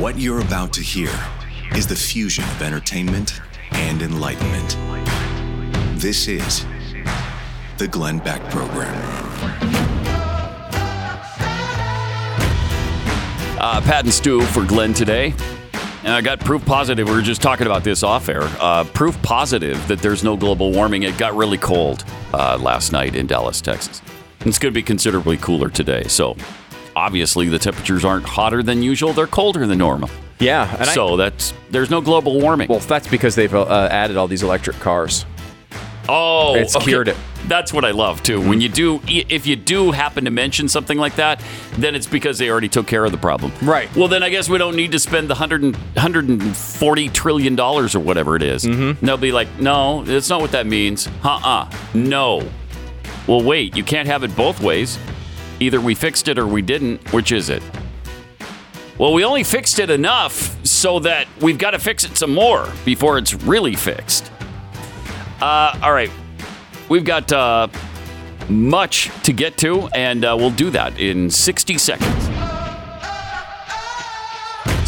What you're about to hear is the fusion of entertainment and enlightenment. This is the Glenn Beck Program. Pat and Stu for Glenn today. And I got proof positive. We were just talking about this off air. Proof positive that there's no global warming. It got really cold last night in Dallas, Texas. It's going to be considerably cooler today. So obviously the temperatures aren't hotter than usual. They're colder than normal. Yeah. And so there's no global warming. Well, that's because they've added all these electric cars. Oh, it's cured it. That's what I love, too. When you do, if you do happen to mention something like that, then it's because they already took care of the problem. Right. Well, then I guess we don't need to spend the $140 trillion or whatever it is. Mm-hmm. And they'll be like, no, that's not what that means. No. Well, wait, you can't have it both ways. Either we fixed it or we didn't. Which is it? Well, we only fixed it enough so that we've got to fix it some more before it's really fixed. All right. We've got much to get to, and we'll do that in 60 seconds.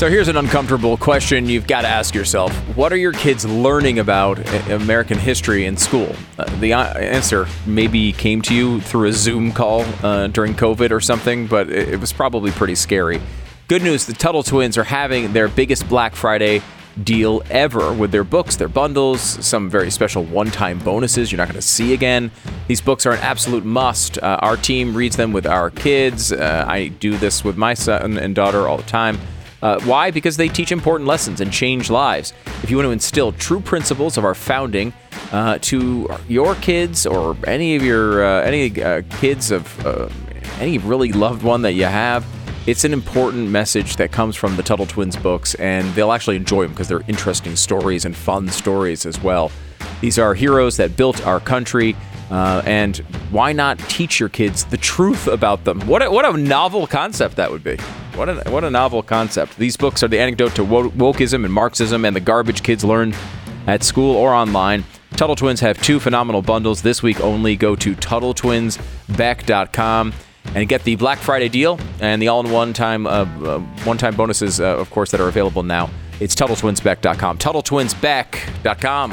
So here's an uncomfortable question you've got to ask yourself. What are your kids learning about American history in school? The answer maybe came to you through a Zoom call during COVID or something, but it was probably pretty scary. Good news, the Tuttle Twins are having their biggest Black Friday deal ever with their books, their bundles, some very special one-time bonuses you're not going to see again. These books are an absolute must. Our team reads them with our kids. I do this with my son and daughter all the time. Why? Because they teach important lessons and change lives. If you want to instill true principles of our founding to your kids or any of your kids of any really loved one that you have, it's an important message that comes from the Tuttle Twins books, and they'll actually enjoy them because they're interesting stories and fun stories as well. These are heroes that built our country, and why not teach your kids the truth about them? What a novel concept that would be. What a novel concept. These books are the antidote to wokeism and Marxism and the garbage kids learn at school or online. Tuttle Twins have two phenomenal bundles this week only. Go to TuttleTwinsBeck.com. and get the Black Friday deal and the one-time bonuses, of course, that are available now. It's TuttleTwinsBeck.com. TuttleTwinsBeck.com.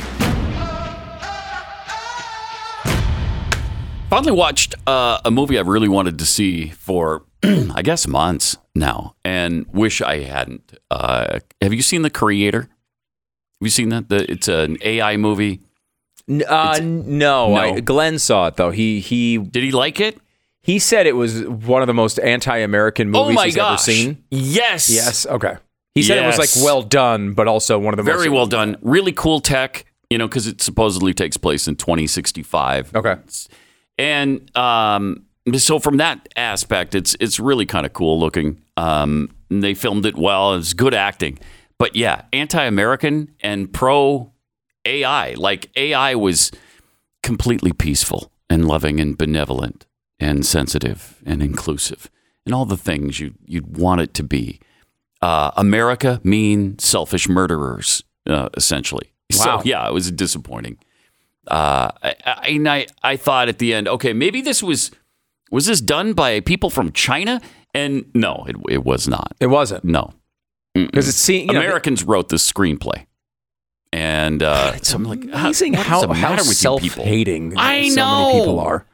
Finally watched a movie I've really wanted to see for, I guess, months now, and wish I hadn't. Have you seen The Creator? Have you seen that? It's an AI movie. No. Glenn saw it, though. He did he like it? He said it was one of the most anti-American movies he's ever seen. Yes. Yes. Okay. He said it was like well done, but also one of the most... Very well done. Really cool tech, because it supposedly takes place in 2065. Okay. And so from that aspect, it's really kind of cool looking. They filmed it well. It's good acting. But yeah, anti-American and pro-AI. Like AI was completely peaceful and loving and benevolent and sensitive and inclusive and all the things you'd want it to be. America, mean, selfish murderers, essentially. Wow. So, yeah, it was disappointing. I thought at the end, okay, maybe this was this done by people from China? And no, it was not. It wasn't? No. Because Americans wrote this screenplay. And so I'm like, amazing how self-hating so many people are.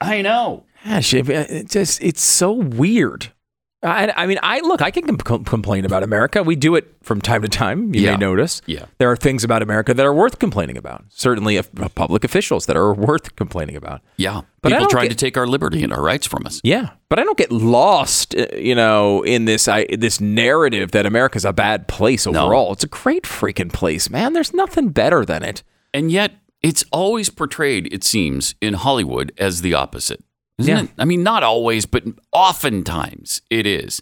I know. Gosh, it's so weird. I can complain about America. We do it from time to time. You may notice. Yeah. There are things about America that are worth complaining about. Certainly public officials that are worth complaining about. Yeah. But people trying to take our liberty and our rights from us. Yeah. But I don't get lost, in this narrative that America's a bad place overall. No. It's a great freaking place, man. There's nothing better than it. And yet... it's always portrayed, it seems, in Hollywood as the opposite, isn't it? I mean, not always, but oftentimes it is.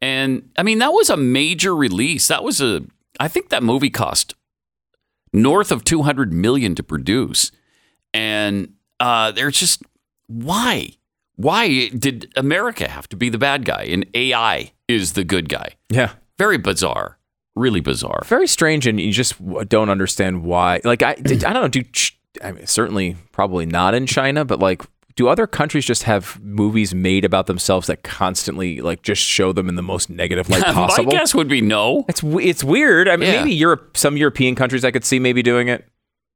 And I mean, that was a major release. I think that movie cost north of $200 million to produce. And they're just, why? Why did America have to be the bad guy and AI is the good guy? Yeah. Very bizarre. Really bizarre. Very strange, and you just don't understand why. Like, I don't know, certainly probably not in China, but like, do other countries just have movies made about themselves that constantly like just show them in the most negative light possible? My guess would be no. It's weird. I mean, yeah. Maybe Europe, some European countries I could see maybe doing it.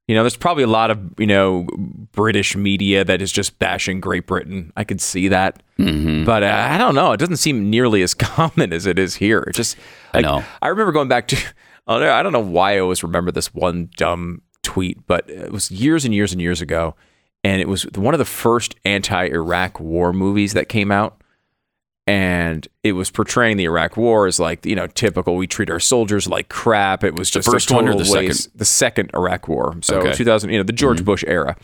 You know, there's probably a lot of, you know, British media that is just bashing Great Britain. I could see that. Mm-hmm. But I don't know. It doesn't seem nearly as common as it is here. It just, like, I know. I remember going back to, I don't know why I always remember this one dumb tweet, but it was years and years and years ago. And it was one of the first anti-Iraq war movies that came out. And it was portraying the Iraq war as like, you know, typical, we treat our soldiers like crap. It was just the first one or the second Iraq war. So okay. 2000, you know, the George mm-hmm. Bush era.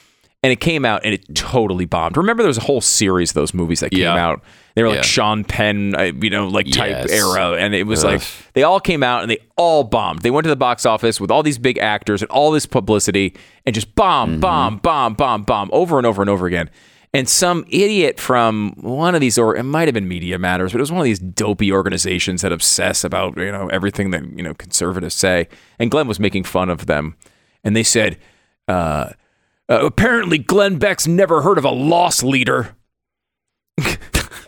And it came out and it totally bombed. Remember, there was a whole series of those movies that came yeah. out. They were like yeah. Sean Penn, you know, like type yes. era. And it was ugh. Like they all came out and they all bombed. They went to the box office with all these big actors and all this publicity and just bomb, mm-hmm. bomb over and over and over again. And some idiot from one of these, or it might have been Media Matters, but it was one of these dopey organizations that obsess about, you know, everything that, you know, conservatives say. And Glenn was making fun of them. And they said, apparently Glenn Beck's never heard of a loss leader.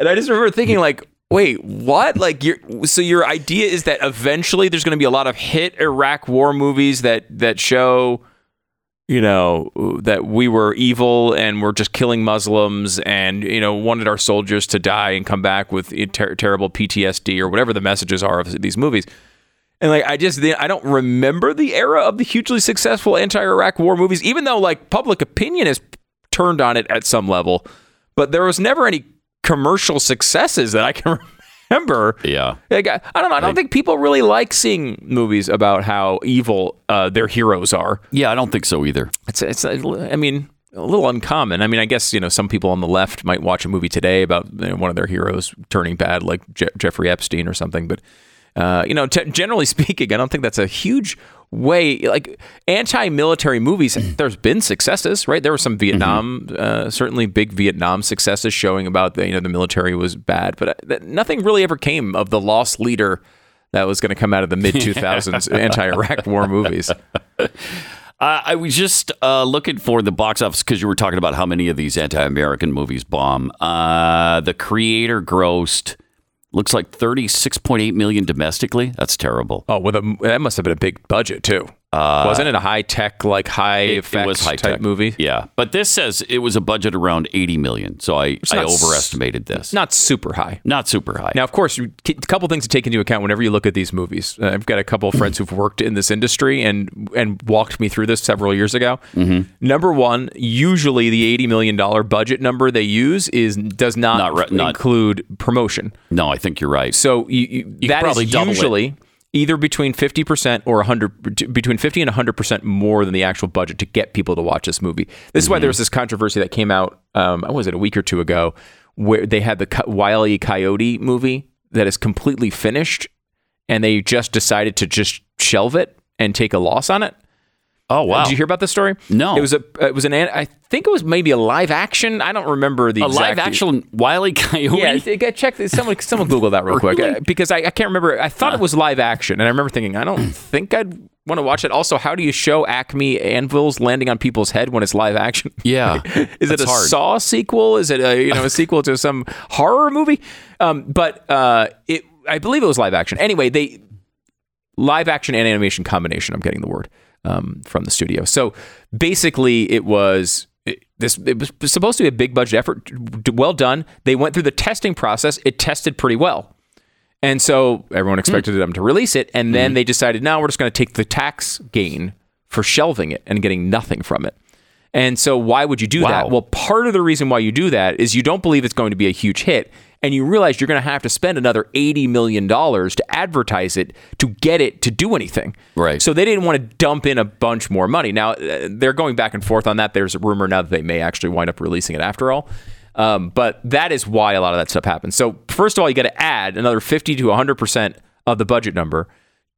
And I just remember thinking like, wait, what? Like, so your idea is that eventually there's going to be a lot of hit Iraq war movies that show... you know, that we were evil and we're just killing Muslims and, you know, wanted our soldiers to die and come back with terrible PTSD or whatever the messages are of these movies. And like, I don't remember the era of the hugely successful anti-Iraq war movies, even though like public opinion has turned on it at some level, but there was never any commercial successes that I can remember. Yeah. Like, I don't know. I don't think people really like seeing movies about how evil their heroes are. Yeah, I don't think so either. It's I mean, a little uncommon. I mean, I guess, you know, some people on the left might watch a movie today about, you know, one of their heroes turning bad, like Jeffrey Epstein or something. But, you know, generally speaking, I don't think that's a huge way. Like anti-military movies, there's been successes, right? There were some Vietnam, mm-hmm. Certainly big Vietnam successes showing about the, you know, the military was bad, but nothing really ever came of the lost leader that was going to come out of the mid-2000s anti-Iraq war movies. I was just looking for the box office because you were talking about how many of these anti-American movies bomb. The Creator grossed... looks like $36.8 million domestically. That's terrible. Oh, that must have been a big budget too. Wasn't it a high tech, like high effects type movie? Yeah, but this says it was a budget around $80 million. So I overestimated this. Not super high. Not super high. Now, of course, a couple things to take into account whenever you look at these movies. I've got a couple of friends who've worked in this industry and walked me through this several years ago. Mm-hmm. Number one, usually the $80 million budget number they use does not include promotion. No, I think you're right. So you that probably is usually. Either between 50% or 100, between 50 and 100% more than the actual budget to get people to watch this movie. This is why there was this controversy that came out, a week or two ago, where they had the Wile E. Coyote movie that is completely finished, and they just decided to just shelve it and take a loss on it. Oh, wow. Did you hear about this story? No. I think it was maybe a live action. I don't remember the exact. A live action Wile E. Coyote? Yeah, I checked. Someone Google that real quick. Really? Because I can't remember. I thought it was live action. And I remember thinking, I don't think I'd want to watch it. Also, how do you show Acme anvils landing on people's head when it's live action? Yeah. Is it a hard. Saw sequel? Is it a sequel to some horror movie? I believe it was live action. Anyway, live action and animation combination. I'm getting the word. From the studio. So basically it was supposed to be a big budget effort. Well done. They went through the testing process. It tested pretty well. And so everyone expected them to release it. And then they decided, no, we're just going to take the tax gain for shelving it and getting nothing from it. And so why would you do that? Well, part of the reason why you do that is you don't believe it's going to be a huge hit. And you realize you're going to have to spend another $80 million to advertise it, to get it to do anything. Right. So they didn't want to dump in a bunch more money. Now, they're going back and forth on that. There's a rumor now that they may actually wind up releasing it after all. But that is why a lot of that stuff happens. So first of all, you got to add another 50 to 100% of the budget number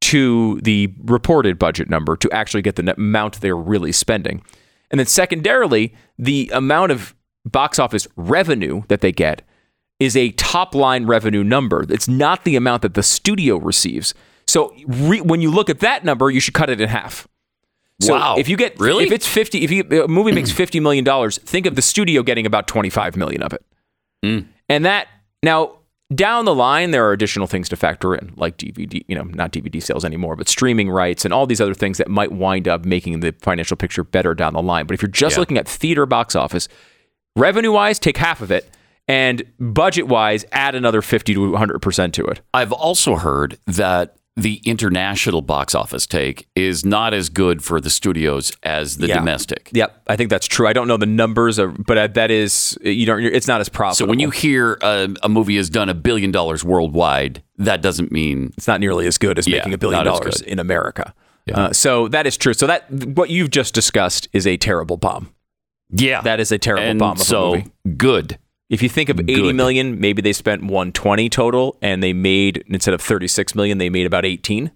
to the reported budget number to actually get the amount they're really spending. And then secondarily, the amount of box office revenue that they get is a top line revenue number. It's not the amount that the studio receives. So when you look at that number, you should cut it in half. So wow. If you get really, if it's 50, a movie makes $50 million, think of the studio getting about $25 million of it. Mm. And that now down the line, there are additional things to factor in, like DVD, you know, not DVD sales anymore, but streaming rights and all these other things that might wind up making the financial picture better down the line. But if you're just looking at theater box office, revenue wise, take half of it. And budget-wise, add another 50 to 100% to it. I've also heard that the international box office take is not as good for the studios as the domestic. Yep, I think that's true. I don't know the numbers, but that is it's not as profitable. So when you hear a movie has done $1 billion worldwide, that doesn't mean it's not nearly as good as making $1 billion in America. Yeah. So that is true. So that what you've just discussed is a terrible bomb. Yeah, that is a terrible bomb. Of a movie. Good. If you think of 80 million, maybe they spent 120 total and they made, instead of 36 million, they made about 18.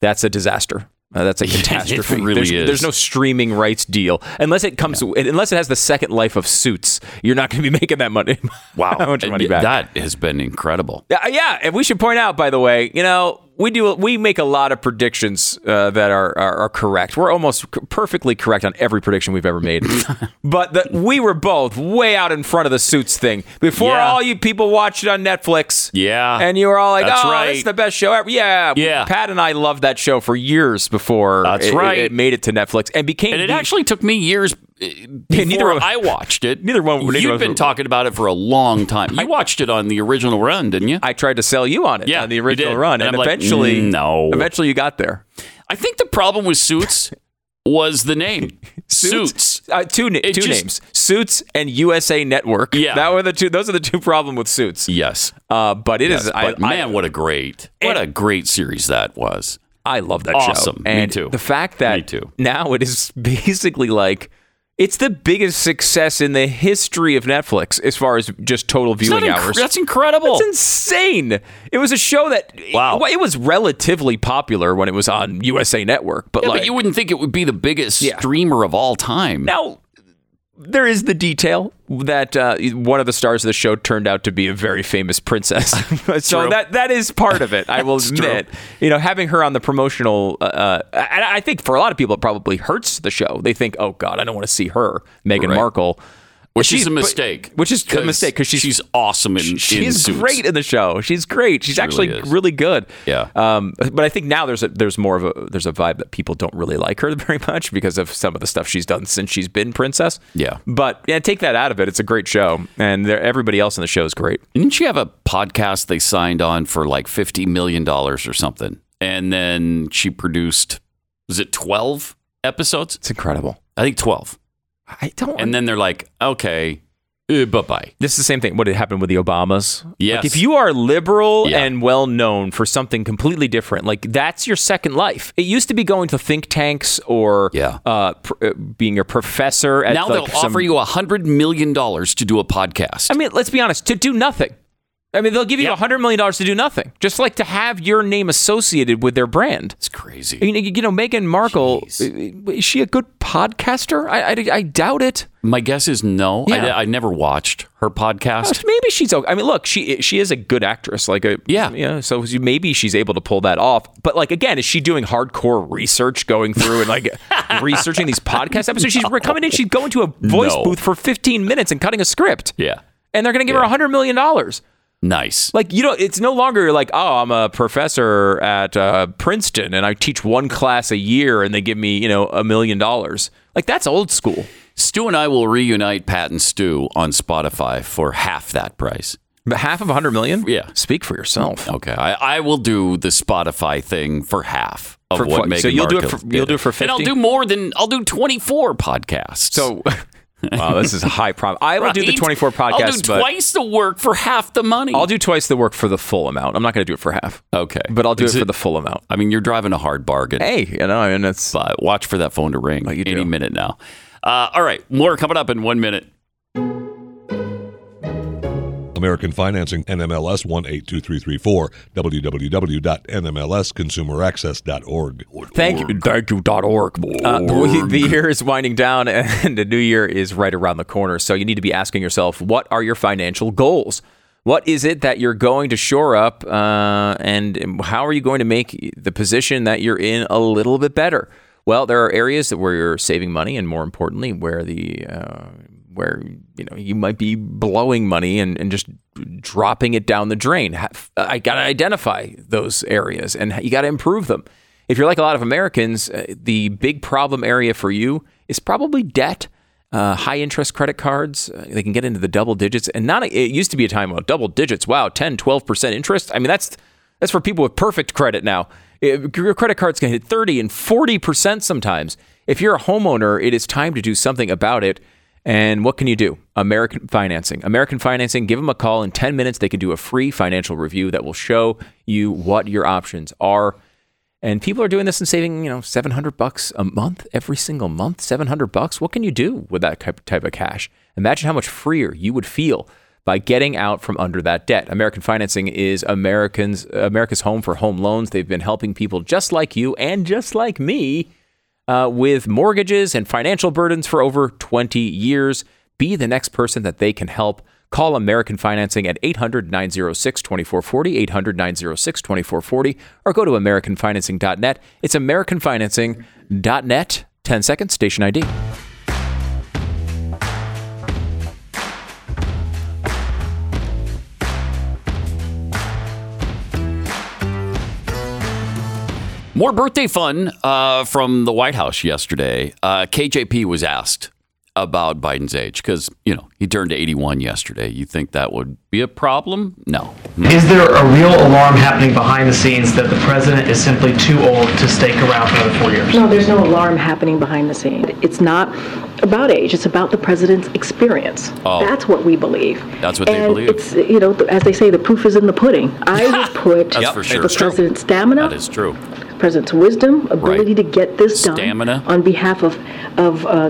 That's a disaster. That's a catastrophe. It really is. There's no streaming rights deal. Unless it comes, unless it has the second life of Suits, you're not going to be making that money. Wow. How much money back. That has been incredible. Yeah. And we should point out, by the way, you know, we make a lot of predictions that are correct. We're almost perfectly correct on every prediction we've ever made. But we were both way out in front of the Suits thing. Before all you people watched it on Netflix. Yeah. And you were all like, it's the best show ever. Yeah. Pat and I loved that show for years before it made it to Netflix and became... And it actually took me years... Neither I watched it. You've been talking about it for a long time. You watched it on the original run, didn't you? I tried to sell you on it on the original run, and eventually, eventually you got there. I think the problem with Suits was the name. Suits. Two names. Suits and USA Network. Yeah. Those are the two problems with Suits. Yes. But it is... what a great series that was. I love that show. And me too. The fact that now it is basically like... It's the biggest success in the history of Netflix as far as just total viewing hours. That's incredible. That's insane. It was a show that... Wow. It was relatively popular when it was on USA Network. But, but you wouldn't think it would be the biggest streamer of all time. Now, there is the detail that one of the stars of the show turned out to be a very famous princess. So that is part of it, I will admit. True. You know, having her on the promotional... and I think for a lot of people, it probably hurts the show. They think, oh, God, I don't want to see her, Meghan Markle. Which is a mistake. Which is a mistake because she's awesome in Suits. Great in the show. She's great. She's really good. Yeah. But I think now there's a vibe that people don't really like her very much because of some of the stuff she's done since she's been princess. Yeah. But take that out of it. It's a great show, and everybody else in the show is great. Didn't she have a podcast they signed on for like $50 million or something, and then she produced 12 episodes? It's incredible. I think 12. And then they're like, okay, bye-bye. This is the same thing. What happened with the Obamas? Yes. Like if you are liberal and well-known for something completely different, like that's your second life. It used to be going to think tanks or being a professor. At now they'll offer you $100 million to do a podcast. I mean, let's be honest, to do nothing. I mean, they'll give you $100 million to do nothing, just like to have your name associated with their brand. It's crazy. You know, Meghan Markle, is she a good podcaster? I doubt it. My guess is no. Yeah. I never watched her podcast. Maybe she's okay. I mean, look, she is a good actress. So maybe she's able to pull that off. But like, again, is she doing hardcore research going through and like researching these podcast episodes? No. She's coming in. She's going to a voice booth for 15 minutes and cutting a script. Yeah. And they're going to give her $100 million. Nice. Like, you know, it's no longer like, oh, I'm a professor at Princeton and I teach one class a year and they give me, you know, $1 million. Like, that's old school. Stu and I will reunite Pat and Stu on Spotify for half that price. But half of $100 million? Yeah. Speak for yourself. Okay. I will do the Spotify thing for half of what Meghan Markle did. So you'll do it for 50? And I'll do 24 podcasts. So... Wow, this is a high problem. I will do the 24 podcasts. I'll do twice the work for half the money. I'll do twice the work for the full amount. I'm not going to do it for half. Okay. But I'll do it for the full amount. I mean, you're driving a hard bargain. Hey, you know, I mean, but watch for that phone to ring any minute now. All right, more coming up in 1 minute. American Financing, NMLS 182334, www.nmlsconsumeraccess.org. Thank you, .org. The year is winding down and the new year is right around the corner. So you need to be asking yourself, what are your financial goals? What is it that you're going to shore up? And how are you going to make the position that you're in a little bit better? Well, there are areas that where you're saving money, and more importantly, where the where you know you might be blowing money and just dropping it down the drain. I got to identify those areas, and you got to improve them. If you're like a lot of Americans, the big problem area for you is probably debt. High interest credit cards, they can get into the double digits. And not it used to be a time about double digits. Wow, 10, 12% interest. I mean, that's for people with perfect credit now. Your credit cards can hit 30 and 40% sometimes. If you're a homeowner, it is time to do something about it. And what can you do? American Financing. American Financing, give them a call. In 10 minutes, they can do a free financial review that will show you what your options are. And people are doing this and saving, you know, $700 a month, every single month, $700. What can you do with that type of cash? Imagine how much freer you would feel by getting out from under that debt. American Financing is America's home for home loans. They've been helping people just like you and just like me with mortgages and financial burdens for over 20 years. Be the next person that they can help. Call American Financing at 800-906-2440, 800-906-2440, or go to AmericanFinancing.net. It's AmericanFinancing.net. 10 seconds, station ID. More birthday fun from the White House yesterday. KJP was asked about Biden's age, because, you know, he turned 81 yesterday. You think that would be a problem? No. Is there a real alarm happening behind the scenes that the president is simply too old to stake around for another 4 years? No, there's no alarm happening behind the scenes. It's not about age. It's about the president's experience. Oh. That's what we believe. That's what they believe. It's, you know, as they say, the proof is in the pudding. I would put the president's stamina. That is true. President's wisdom, ability to get this done on behalf of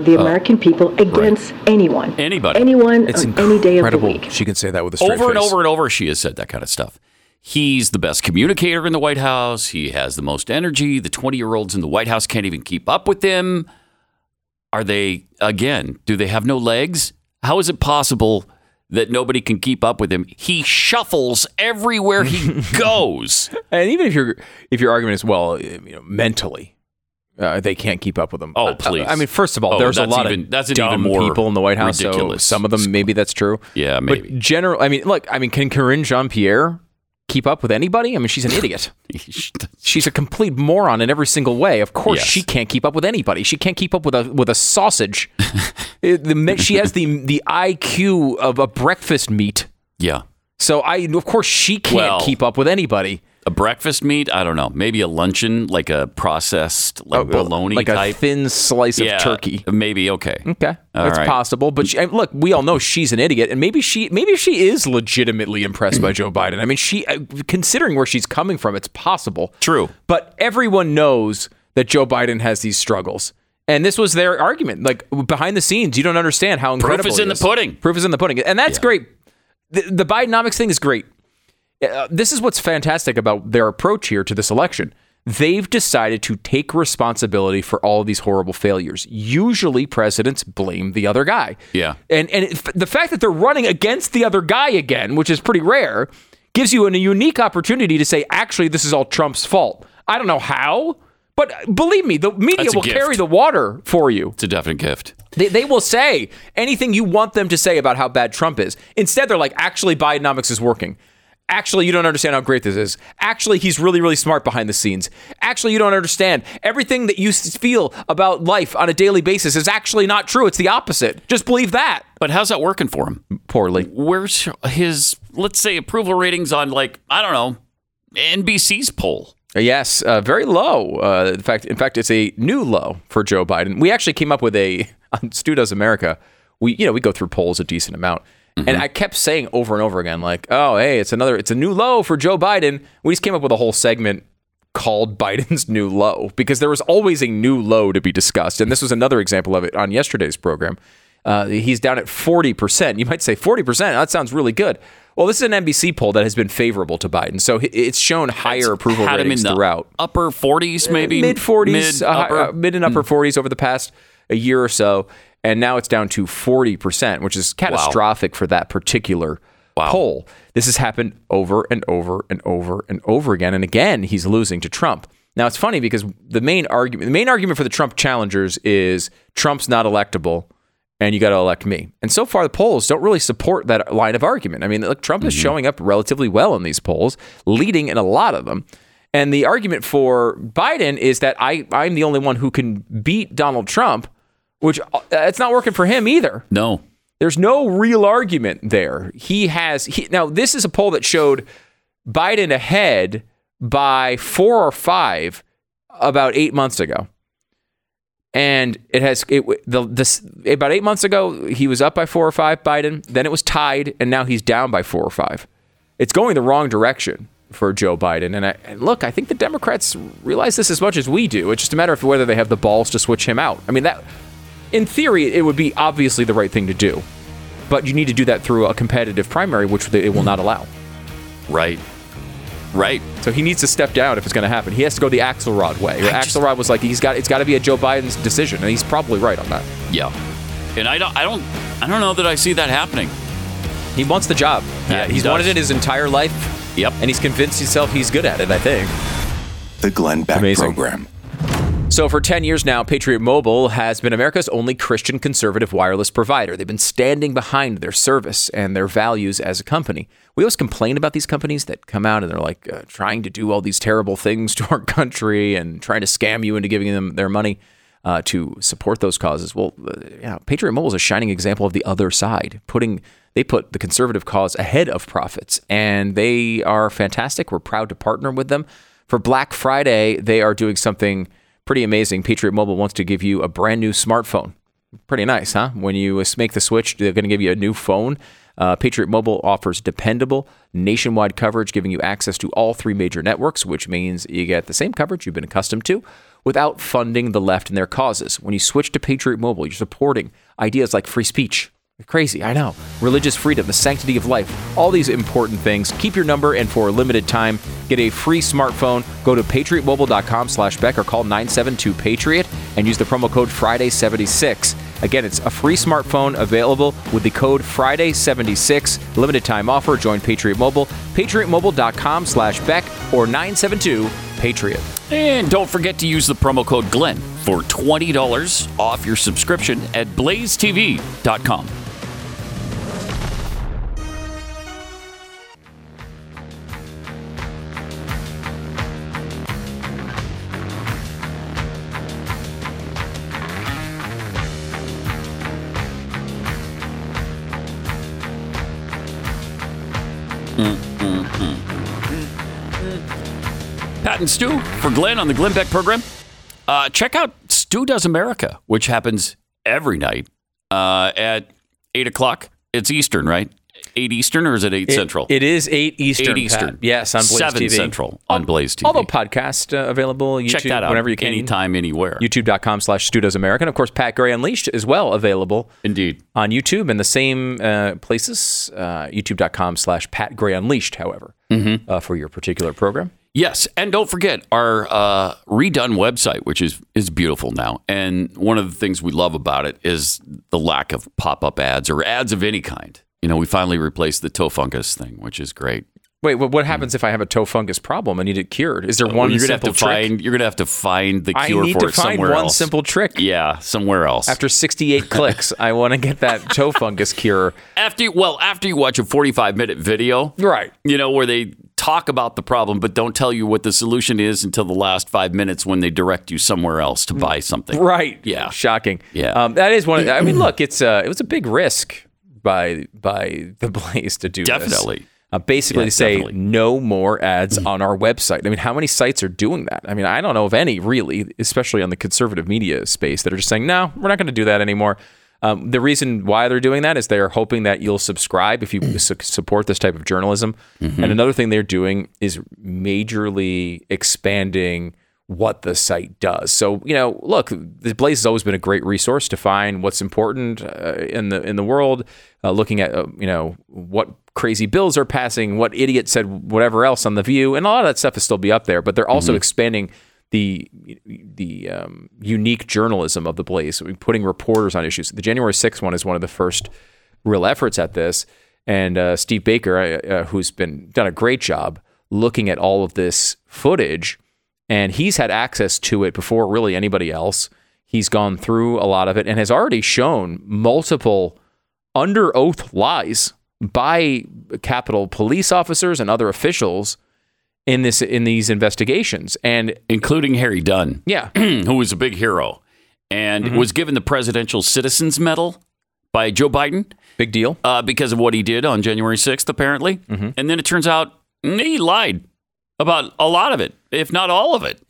the American people against anyone it's any day of the week. She can say that with a straight face. Over and over and over, she has said that kind of stuff. He's the best communicator in the White House. He has the most energy. The 20-year-olds in the White House can't even keep up with him. Are they, again, do they have no legs? How is it possible that nobody can keep up with him? He shuffles everywhere he goes. And even if your argument is, well, you know, mentally, they can't keep up with him. Oh, please. I mean, first of all, there's a lot of dumb people in the White House. Ridiculous. So some of them, maybe that's true. Yeah, maybe. But generally, I mean, look, I mean, can Karine Jean-Pierre keep up with anybody? I mean, she's an idiot. She's a complete moron in every single way. Of course, she can't keep up with anybody. She can't keep up with a sausage. She has the IQ of a breakfast meat. Yeah. So of course, she can't keep up with anybody. A breakfast meat? I don't know. Maybe a luncheon, like a processed, like bologna type. Like a thin slice of turkey. Maybe. Okay. Okay. That's possible. But look, we all know she's an idiot. And maybe she is legitimately impressed by Joe Biden. I mean, considering where she's coming from, it's possible. True. But everyone knows that Joe Biden has these struggles. And this was their argument. Like, behind the scenes, you don't understand how incredible it is. Proof is in the pudding. Proof is in the pudding. And that's great. The Bidenomics thing is great. This is what's fantastic about their approach here to this election. They've decided to take responsibility for all of these horrible failures. Usually presidents blame the other guy. Yeah. And the fact that they're running against the other guy again, which is pretty rare, gives you a unique opportunity to say, actually, this is all Trump's fault. I don't know how, but believe me, the media will carry the water for you. It's a definite gift. They will say anything you want them to say about how bad Trump is. Instead, they're like, actually, Bidenomics is working. Actually, you don't understand how great this is. Actually, he's really, really smart behind the scenes. Actually, you don't understand. Everything that you feel about life on a daily basis is actually not true. It's the opposite. Just believe that. But how's that working for him? Poorly. Where's his, let's say, approval ratings on, like, I don't know, NBC's poll? Yes, very low. In fact, it's a new low for Joe Biden. We actually came up with on Stu Does America, we go through polls a decent amount. And I kept saying over and over again, like, oh, hey, it's a new low for Joe Biden. We just came up with a whole segment called Biden's New Low, because there was always a new low to be discussed. And this was another example of it on yesterday's program. He's down at 40%. You might say 40%. That sounds really good. Well, this is an NBC poll that has been favorable to Biden. So it's shown higher approval ratings throughout. Upper 40s, maybe? Mid-40s, mid and upper 40s over the past a year or so. And now it's down to 40%, which is catastrophic for that particular poll. This has happened over and over and over and over again. And again, he's losing to Trump. Now, it's funny because the main argument for the Trump challengers is Trump's not electable and you got to elect me. And so far, the polls don't really support that line of argument. I mean, look, Trump is showing up relatively well in these polls, leading in a lot of them. And the argument for Biden is that I'm the only one who can beat Donald Trump, which it's not working for him either. No. There's no real argument there. Now, this is a poll that showed Biden ahead by 4 or 5 about 8 months ago. And about 8 months ago, he was up by 4 or 5, Biden. Then it was tied, and now he's down by 4 or 5. It's going the wrong direction for Joe Biden. And look, I think the Democrats realize this as much as we do. It's just a matter of whether they have the balls to switch him out. I mean, that in theory, it would be obviously the right thing to do. But you need to do that through a competitive primary, which they will not allow. Right. So he needs to step down if it's going to happen. He has to go the Axelrod way. Axelrod was like, it's got to be a Joe Biden's decision. And he's probably right on that. Yeah. And I don't know that I see that happening. He wants the job. Yeah, he's wanted it his entire life. Yep. And he's convinced himself he's good at it, I think. The Glenn Beck Program. So for 10 years now, Patriot Mobile has been America's only Christian conservative wireless provider. They've been standing behind their service and their values as a company. We always complain about these companies that come out and they're like trying to do all these terrible things to our country and trying to scam you into giving them their money to support those causes. Well, Patriot Mobile is a shining example of the other side. They put the conservative cause ahead of profits, and they are fantastic. We're proud to partner with them. For Black Friday, they are doing something pretty amazing. Patriot Mobile wants to give you a brand new smartphone. Pretty nice, huh? When you make the switch, they're going to give you a new phone. Patriot Mobile offers dependable nationwide coverage, giving you access to all 3 major networks, which means you get the same coverage you've been accustomed to without funding the left and their causes. When you switch to Patriot Mobile, you're supporting ideas like free speech. Crazy, I know. Religious freedom, the sanctity of life, all these important things. Keep your number, and for a limited time, get a free smartphone. Go to patriotmobile.com/Beck or call 972-PATRIOT and use the promo code Friday76. Again, it's a free smartphone available with the code Friday76. Limited time offer. Join Patriot Mobile. patriotmobile.com/Beck or 972-PATRIOT. And don't forget to use the promo code Glenn for $20 off your subscription at blazetv.com. Pat and Stu for Glenn on the Glenn Beck Program. Check out Stu Does America, which happens every night at 8 o'clock. It's Eastern, right? 8 Eastern, or is it 8 Central? It is 8 Eastern. 8 Eastern. Pat. Yes, on Blaze 7 TV. 7 Central on Blaze TV. All the podcasts available. YouTube, check that out whenever you can. Anytime, anywhere. YouTube.com/Stu Does America. And, of course, Pat Gray Unleashed is well available. Indeed. On YouTube and the same places. YouTube.com/Pat Gray Unleashed, however, for your particular program. Yes, and don't forget our redone website, which is beautiful now. And one of the things we love about it is the lack of pop-up ads or ads of any kind. You know, we finally replaced the toe fungus thing, which is great. Wait, what happens if I have a toe fungus problem and need it cured? Is there one simple trick? You're going to have to find the cure for it somewhere else. I need to find one simple trick. Yeah, somewhere else. After 68 clicks, I want to get that toe fungus cure. After you watch a 45-minute video. Right. You know, where they talk about the problem, but don't tell you what the solution is until the last 5 minutes when they direct you somewhere else to buy something. Right. Yeah. Shocking. Yeah. That is one of the, I mean, look, it was a big risk by the Blaze to do this. Definitely. Basically, to say no more ads on our website. I mean, how many sites are doing that? I mean, I don't know of any really, especially on the conservative media space, that are just saying, no, we're not going to do that anymore. The reason why they're doing that is they're hoping that you'll subscribe if you support this type of journalism. Mm-hmm. And another thing they're doing is majorly expanding what the site does. So, you know, look, the Blaze has always been a great resource to find what's important in the world, looking at, you know, what crazy bills are passing, what idiot said whatever else on The View, and a lot of that stuff will still be up there, but they're also expanding the unique journalism of the Blaze, putting reporters on issues. The January 6th one is one of the first real efforts at this, and Steve Baker, who's done a great job looking at all of this footage And he's had access to it before really anybody else. He's gone through a lot of it and has already shown multiple under oath lies by Capitol police officers and other officials in this, in these investigations, and including Harry Dunn, who was a big hero and was given the Presidential Citizens Medal by Joe Biden. Big deal. Because of what he did on January 6th, apparently. And then it turns out he lied about a lot of it, if not all of it.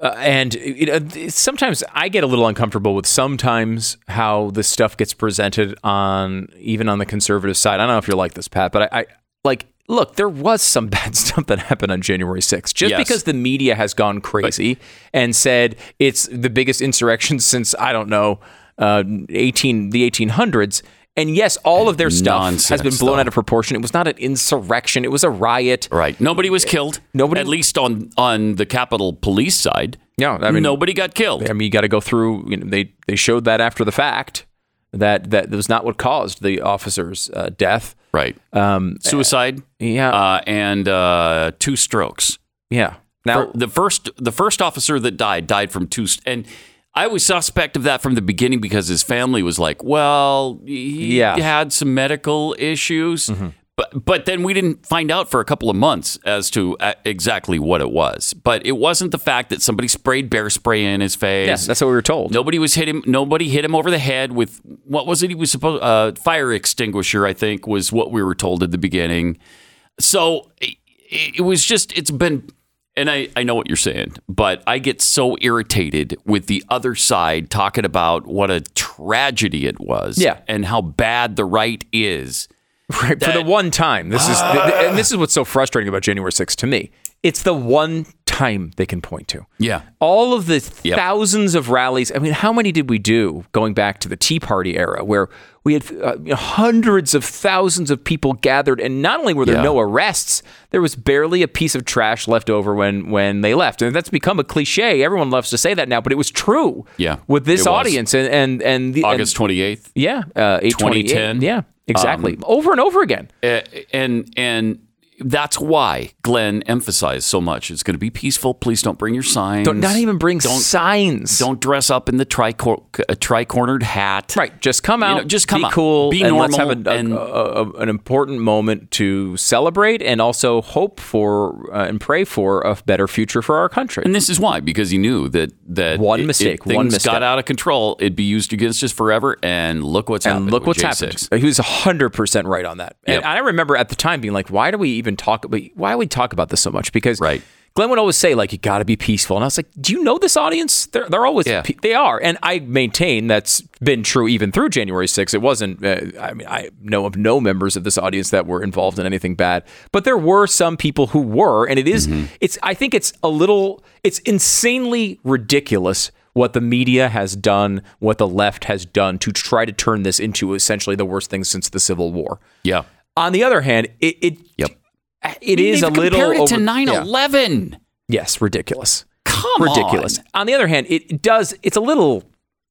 And sometimes I get a little uncomfortable with sometimes how this stuff gets presented on, even on the conservative side. I don't know if you're like this, Pat, but I like, look, there was some bad stuff that happened on January 6th. Just because the media has gone crazy and said it's the biggest insurrection since, I don't know, the 1800s. And yes, all of their stuff has been blown out of proportion. It was not an insurrection. It was a riot. Right. Nobody was killed. Nobody, at least on the Capitol Police side. No, I mean, nobody got killed. I mean, you got to go through. You know, they showed that after the fact that was not what caused the officer's death. Right. Suicide. And two strokes. Now the first officer that died from two and. I was suspect of that from the beginning because his family was like, well, he had some medical issues, but then we didn't find out for a couple of months as to exactly what it was. But it wasn't the fact that somebody sprayed bear spray in his face. Yes, that's what we were told. Nobody hit him over the head with, what was it he was supposed, fire extinguisher, I think, was what we were told at the beginning. So it was just, it's been... And I know what you're saying, but I get so irritated with the other side talking about what a tragedy it was and how bad the right is. Right. For the one time. This and this is what's so frustrating about January 6th to me. It's the one time they can point to. Yeah. All of the thousands of rallies. I mean, how many did we do going back to the Tea Party era where we had hundreds of thousands of people gathered, and not only were there no arrests, there was barely a piece of trash left over when they left. And that's become a cliche. Everyone loves to say that now, but it was true with this audience. And the August 28th. 2010. Yeah, exactly. Over and over again. And that's why Glenn emphasized so much. It's going to be peaceful. Please don't bring your signs. Don't signs. Don't dress up in the tri-cornered hat. Right. Just come out. Just come out. Be cool. Be normal. Let's have an important moment to celebrate and also hope for and pray for a better future for our country. And this is why, because he knew that one mistake got out of control, it'd be used against us forever. And look what's happened. And look what's happened. He was 100% right on that. Yep. And I remember at the time being like, why do we talk about this so much? Because Glenn would always say, like, you got to be peaceful. And I was like, do you know this audience? They're always, they are. And I maintain that's been true even through January 6th. It wasn't, I mean, I know of no members of this audience that were involved in anything bad, but there were some people who were, and it is, I think it's insanely ridiculous what the media has done, what the left has done to try to turn this into essentially the worst thing since the Civil War. Yeah. On the other hand, it is a little compared to 9/11. Yes, ridiculous. Come on. Ridiculous. On the other hand, it's a little,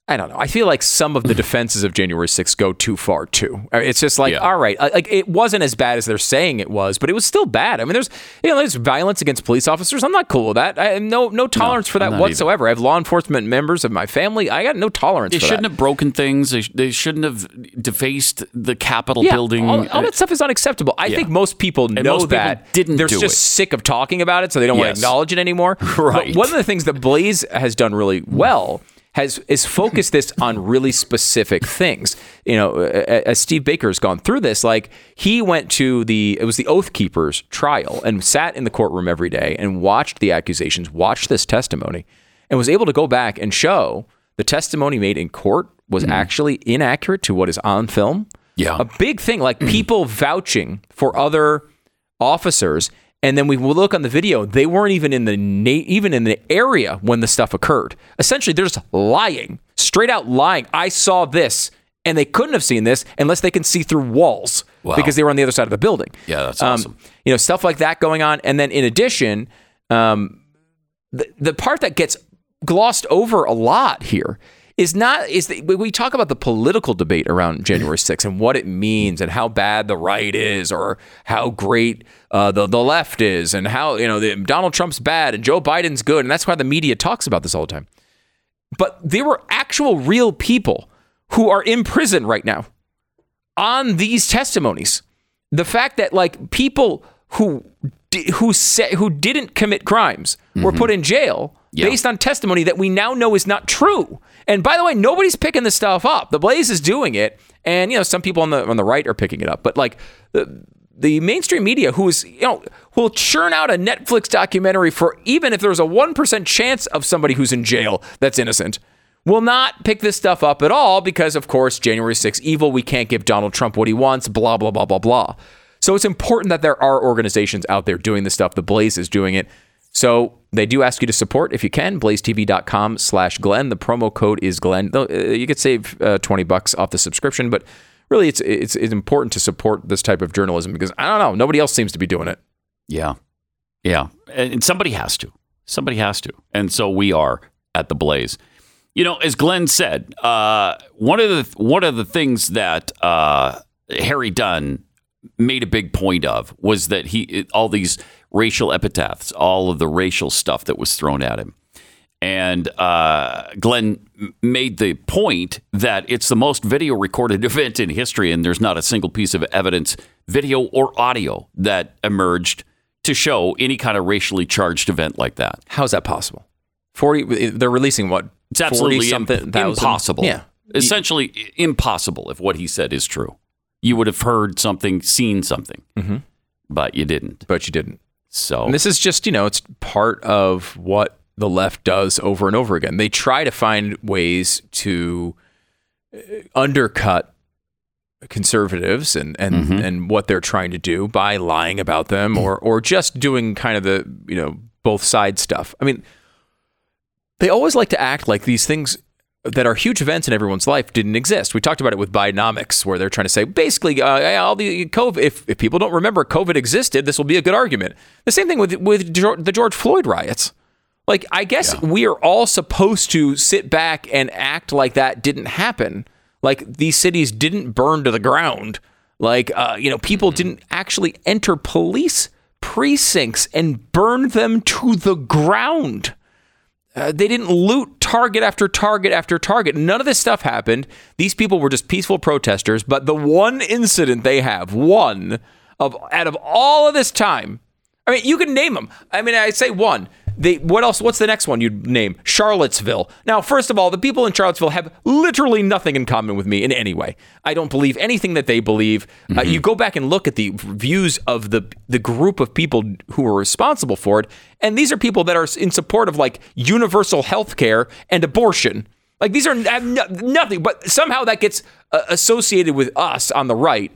I don't know. I feel like some of the defenses of January 6th go too far too. It's just like, all right, like it wasn't as bad as they're saying it was, but it was still bad. I mean, there's violence against police officers. I'm not cool with that. I have no tolerance for that whatsoever. Either. I have law enforcement members of my family. I got no tolerance for that. They shouldn't have broken things. They shouldn't have defaced the Capitol building. All that stuff is unacceptable. I think most people know that. They're just sick of talking about it, so they don't want to acknowledge it anymore. Right. But one of the things that Blaze has done really well is focused this on really specific things. You know, as Steve Baker has gone through this, like he went to the Oath Keepers trial and sat in the courtroom every day and watched the accusations, watched this testimony, and was able to go back and show the testimony made in court was actually inaccurate to what is on film. Yeah. A big thing, like people vouching for other officers. And then we will look on the video. They weren't even in the area when the stuff occurred. Essentially, they're just lying, straight out lying. I saw this, and they couldn't have seen this unless they can see through walls because they were on the other side of the building. Yeah, that's awesome. You know, stuff like that going on. And then in addition, the part that gets glossed over a lot here is not, is the, we talk about the political debate around January 6th and what it means and how bad the right is or how great the left is and how, you know, Donald Trump's bad and Joe Biden's good. And that's why the media talks about this all the time. But there were actual real people who are in prison right now on these testimonies. The fact that like people who didn't commit crimes were put in jail based on testimony that we now know is not true. And by the way, nobody's picking this stuff up. The Blaze is doing it, and you know some people on the right are picking it up. But like the mainstream media, who is will churn out a Netflix documentary for even if there's a 1% chance of somebody who's in jail that's innocent, will not pick this stuff up at all because of course January 6th evil. We can't give Donald Trump what he wants. Blah blah blah blah blah. So it's important that there are organizations out there doing this stuff. The Blaze is doing it. So they do ask you to support if you can. BlazeTV.com/Glenn. The promo code is Glenn. You could save $20 off the subscription, but really it's important to support this type of journalism because I don't know, nobody else seems to be doing it. Yeah, yeah, and somebody has to. Somebody has to, and so we are at the Blaze. You know, as Glenn said, one of the things that Harry Dunn made a big point of was that all these racial epithets, all of the racial stuff that was thrown at him. And Glenn made the point that it's the most video recorded event in history, and there's not a single piece of evidence, video or audio, that emerged to show any kind of racially charged event like that. How is that possible? They're releasing what? It's absolutely impossible. Yeah. Essentially impossible if what he said is true. You would have heard something, seen something, but you didn't. So and this is just, it's part of what the left does over and over again. They try to find ways to undercut conservatives and what they're trying to do by lying about them or just doing kind of the, both side stuff. I mean, they always like to act like these things that are huge events in everyone's life didn't exist. We talked about it with Bidenomics, where they're trying to say, basically, all the COVID, if people don't remember COVID existed, this will be a good argument. The same thing with the George Floyd riots. Like, I guess we are all supposed to sit back and act like that didn't happen. Like, these cities didn't burn to the ground. Like, people didn't actually enter police precincts and burn them to the ground. They didn't loot target after target after target. None of this stuff happened. These people were just peaceful protesters. But the one incident they have, out of all of this time, I mean, you can name them. I mean, I say one. What else? What's the next one you'd name? Charlottesville. Now, first of all, the people in Charlottesville have literally nothing in common with me in any way. I don't believe anything that they believe. You go back and look at the views of the group of people who are responsible for it. And these are people that are in support of like universal health care and abortion. Like these have nothing, but somehow that gets associated with us on the right.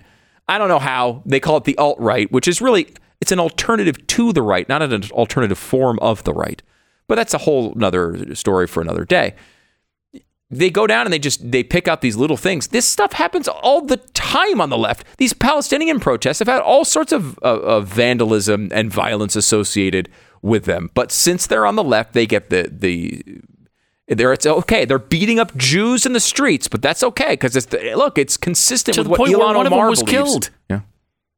I don't know how. They call it the alt-right, which is really... it's an alternative to the right, not an alternative form of the right. But that's a whole nother story for another day. They go down and they pick out these little things. This stuff happens all the time on the left. These Palestinian protests have had all sorts of vandalism and violence associated with them. But since they're on the left, they get it's okay. They're beating up Jews in the streets, but that's okay because it's consistent with what Ilhan Omar was killed. Yeah,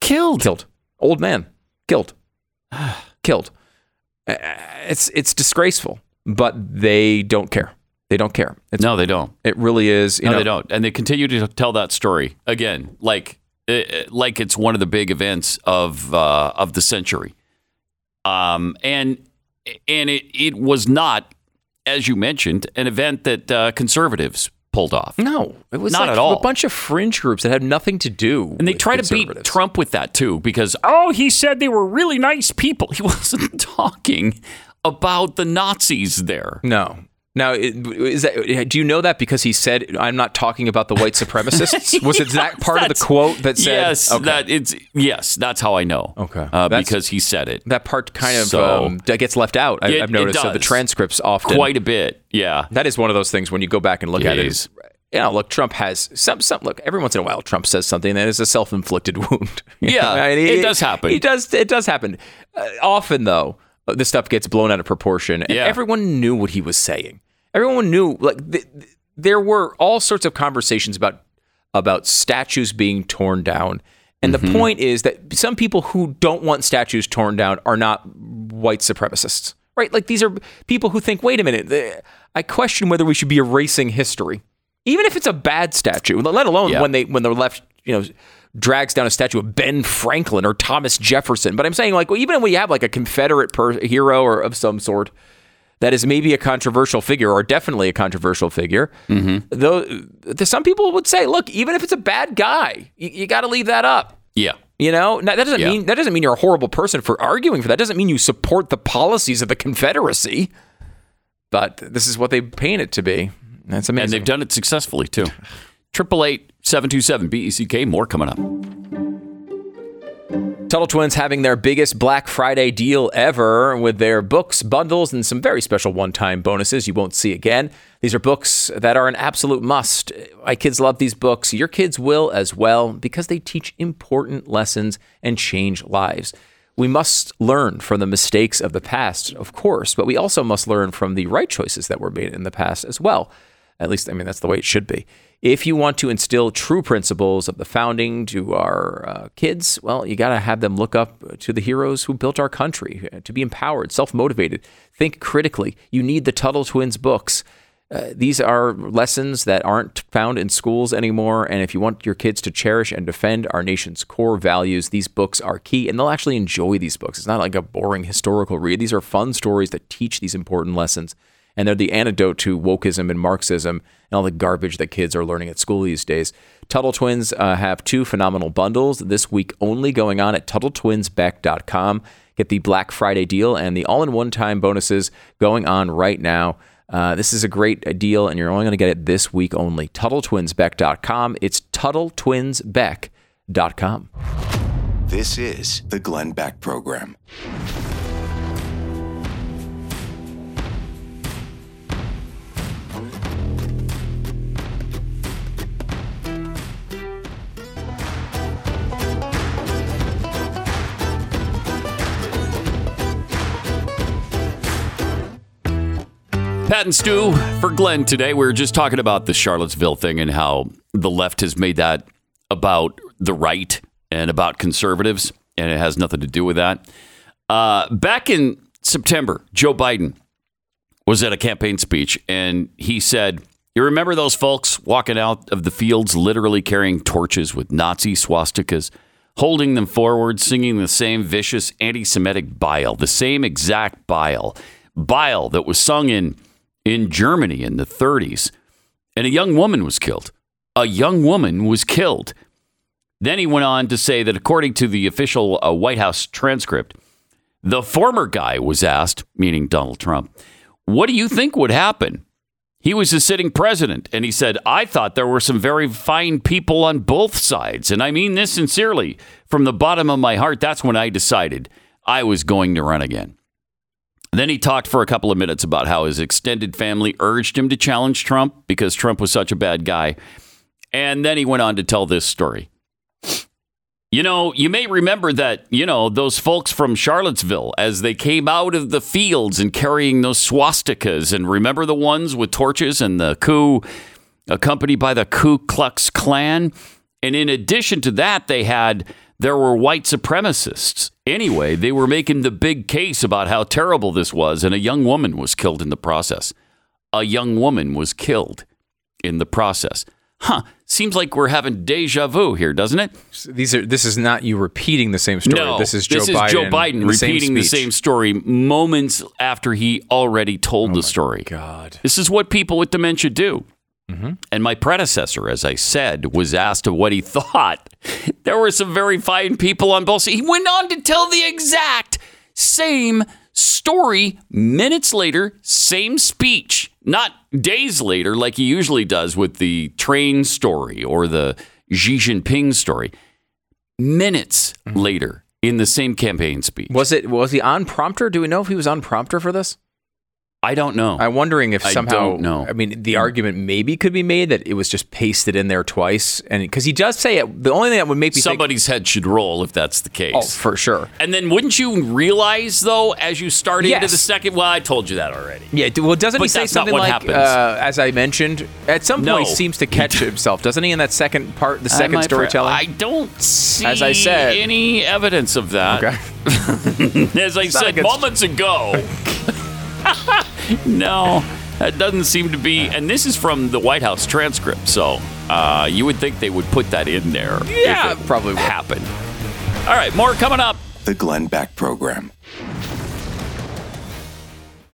killed, old man. Killed. It's disgraceful, but they don't care. They don't care. They don't. It really is. They don't. And they continue to tell that story again, like it's one of the big events of the century. And it was not, as you mentioned, an event that conservatives pulled off. No, it was not at all. A bunch of fringe groups that had nothing to do. And they try to beat Trump with that too, because he said they were really nice people. He wasn't talking about the Nazis there. No. Now, do you know that because he said, "I'm not talking about the white supremacists"? Was it that part of the quote that said? Yes, okay. That's how I know. Okay, because he said it. That part kind of gets left out. I've noticed the transcripts often quite a bit. Yeah, that is one of those things when you go back and look at it. Look, Trump has some. Look, every once in a while, Trump says something that is a self-inflicted wound. It does happen. It does happen often, though. This stuff gets blown out of proportion, and everyone knew what he was saying. Everyone knew, like, there were all sorts of conversations about statues being torn down. And the point is that some people who don't want statues torn down are not white supremacists, right? Like, these are people who think, wait a minute, I question whether we should be erasing history, even if it's a bad statue, let alone when the left, drags down a statue of Ben Franklin or Thomas Jefferson. But I'm saying, like, well, even when you have like a Confederate hero or of some sort that is maybe a controversial figure or definitely a controversial figure, though some people would say, look, even if it's a bad guy, you got to leave that up. Yeah. You know, now, that doesn't mean you're a horrible person for arguing for that. It doesn't mean you support the policies of the Confederacy. But this is what they paint it to be. That's amazing. And they've done it successfully, too. 888-727-BECK. More coming up. Tuttle Twins having their biggest Black Friday deal ever with their books, bundles, and some very special one-time bonuses you won't see again. These are books that are an absolute must. My kids love these books. Your kids will as well, because they teach important lessons and change lives. We must learn from the mistakes of the past, of course, but we also must learn from the right choices that were made in the past as well. At least, I mean, that's the way it should be. If you want to instill true principles of the founding to our kids, well, you got to have them look up to the heroes who built our country, to be empowered, self-motivated, think critically. You need the Tuttle Twins books. These are lessons that aren't found in schools anymore. And if you want your kids to cherish and defend our nation's core values, these books are key, and they'll actually enjoy these books. It's not like a boring historical read. These are fun stories that teach these important lessons. And they're the antidote to wokeism and Marxism and all the garbage that kids are learning at school these days. Tuttle Twins have two phenomenal bundles this week only going on at TuttleTwinsBeck.com. Get the Black Friday deal and the all-in-one time bonuses going on right now. This is a great deal, and you're only going to get it this week only. TuttleTwinsBeck.com. It's TuttleTwinsBeck.com. This is the Glenn Beck Program. Pat and Stu for Glenn today. We were just talking about the Charlottesville thing and how the left has made that about the right and about conservatives, and it has nothing to do with that. Back in September, Joe Biden was at a campaign speech, and he said, you remember those folks walking out of the fields literally carrying torches with Nazi swastikas, holding them forward, singing the same vicious anti-Semitic bile, the same exact bile that was sung in Germany in the 30s, and a young woman was killed. Then he went on to say that according to the official White House transcript, the former guy was asked, meaning Donald Trump, what do you think would happen? He was the sitting president, and he said, I thought there were some very fine people on both sides, and I mean this sincerely. From the bottom of my heart, that's when I decided I was going to run again. Then he talked for a couple of minutes about how his extended family urged him to challenge Trump because Trump was such a bad guy. And then he went on to tell this story. You know, you may remember that, those folks from Charlottesville, as they came out of the fields and carrying those swastikas, and remember the ones with torches and the coup accompanied by the Ku Klux Klan. And in addition to that, there were white supremacists. Anyway, they were making the big case about how terrible this was, and a young woman was killed in the process. Huh, seems like we're having deja vu here, doesn't it? This is not you repeating the same story. No, this is Joe Biden repeating the same story moments after he already told the story. God. This is what people with dementia do. Mm-hmm. And my predecessor, as I said, was asked what he thought. There were some very fine people on both sides. He went on to tell the exact same story minutes later, same speech. Not days later, like he usually does with the train story or the Xi Jinping story. Minutes later in the same campaign speech. Was he on prompter? Do we know if he was on prompter for this? I don't know. I'm wondering if I mean, the argument maybe could be made that it was just pasted in there twice. And because he does say it, the only thing that would make me somebody's head should roll if that's the case. Oh, for sure. And then wouldn't you realize, though, as you start into the second, well, I told you that already. Yeah. Well, doesn't he say something like, as I mentioned, at some point he seems to catch himself, doesn't he, in that second part, the second storytelling? I don't see any evidence of that. Okay. As I said moments ago. No, that doesn't seem to be. And this is from the White House transcript, so you would think they would put that in there. Yeah, if it probably would happen. All right, more coming up. The Glenn Beck Program.